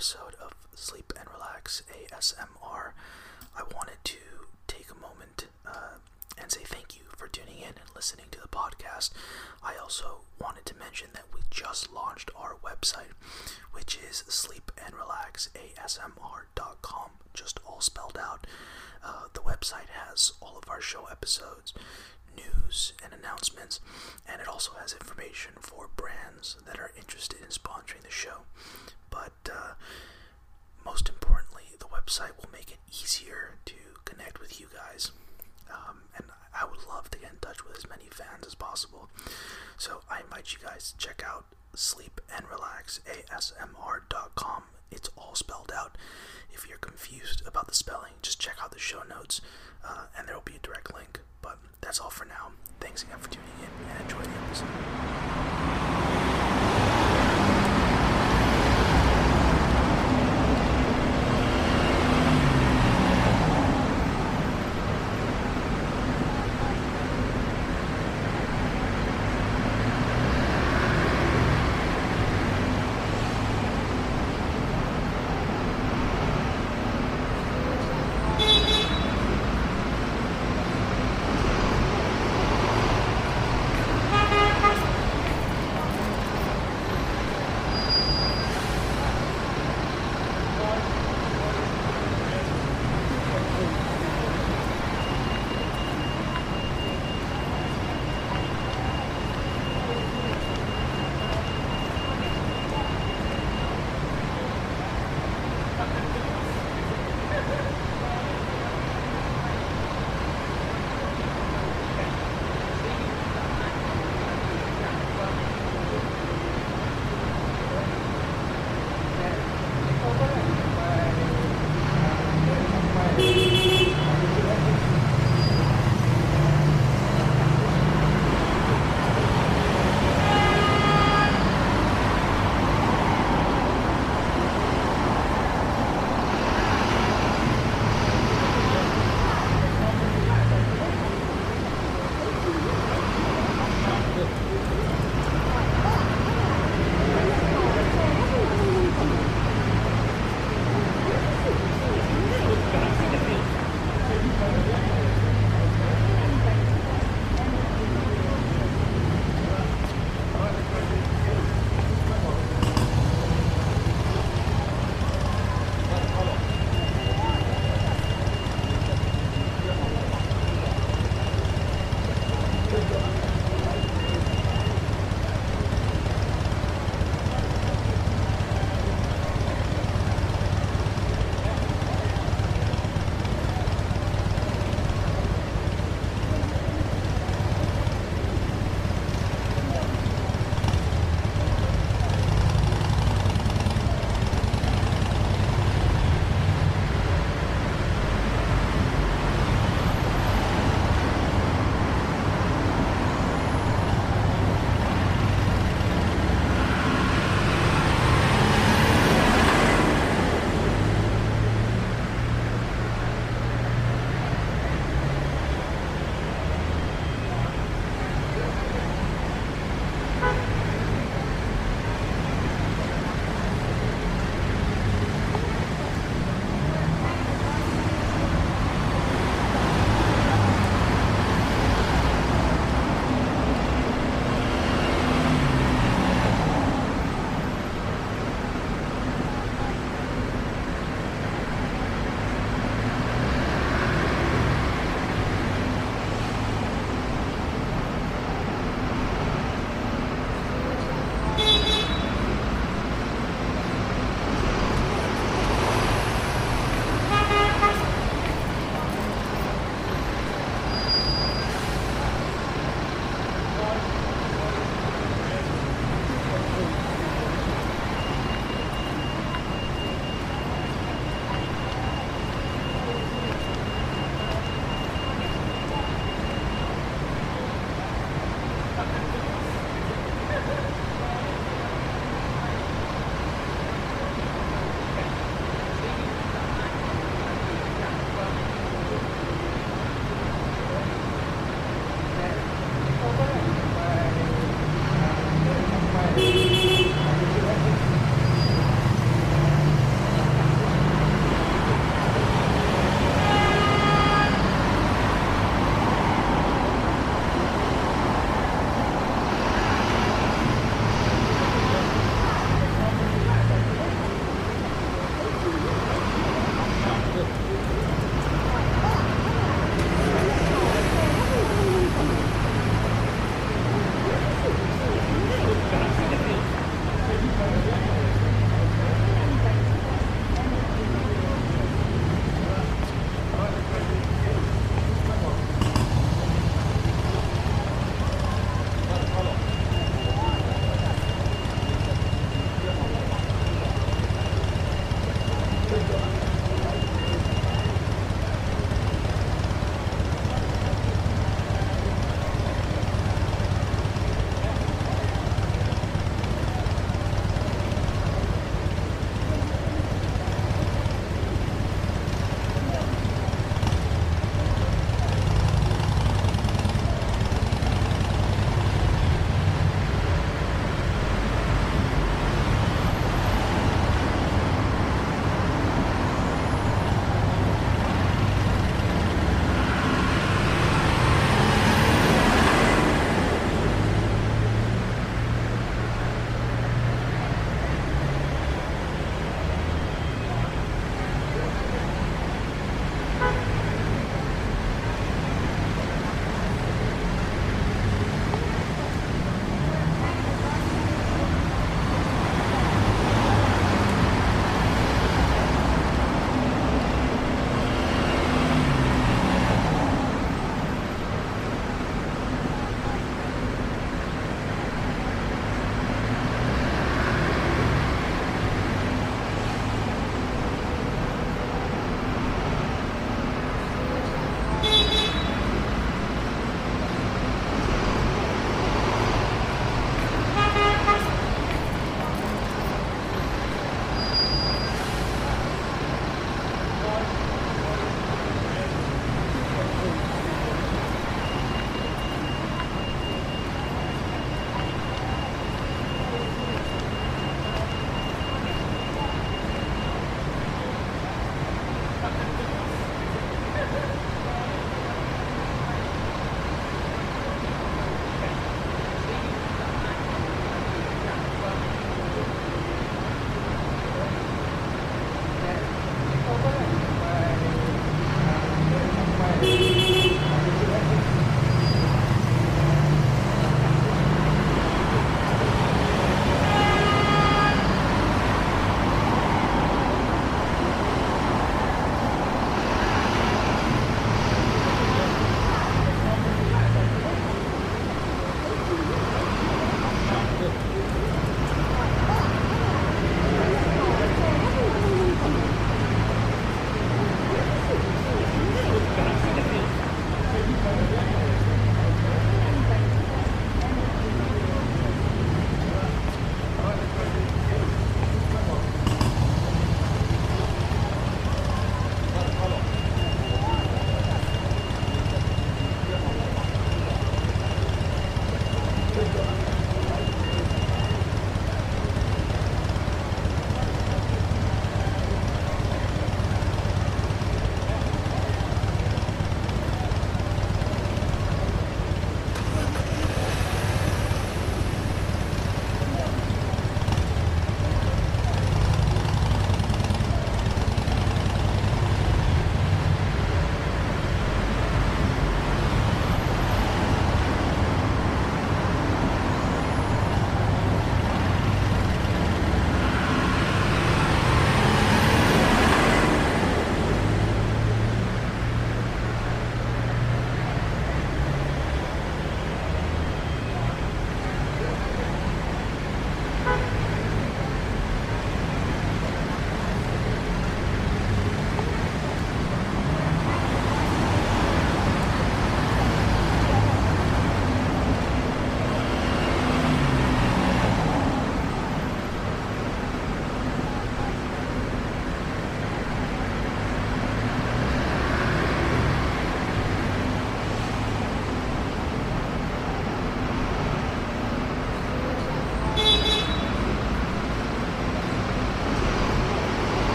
episode of Sleep and Relax ASMR. I wanted to take a moment and say thank you for tuning in and listening to the podcast. I also wanted to mention that we just launched our website, which is sleepandrelaxasmr.com, just all spelled out. The website has all of our show episodes, news and announcements, and it also has information for brands that are interested in sponsoring the show. But most importantly, the website will make it easier to connect with you guys, and I would love to get in touch with as many fans as possible. So I invite you guys to check out sleepandrelaxasmr.com. It's all spelled out. If you're confused about the spelling, just check out the show notes, and there will be a direct link. But that's all for now. Thanks again for tuning in, and enjoy the episode.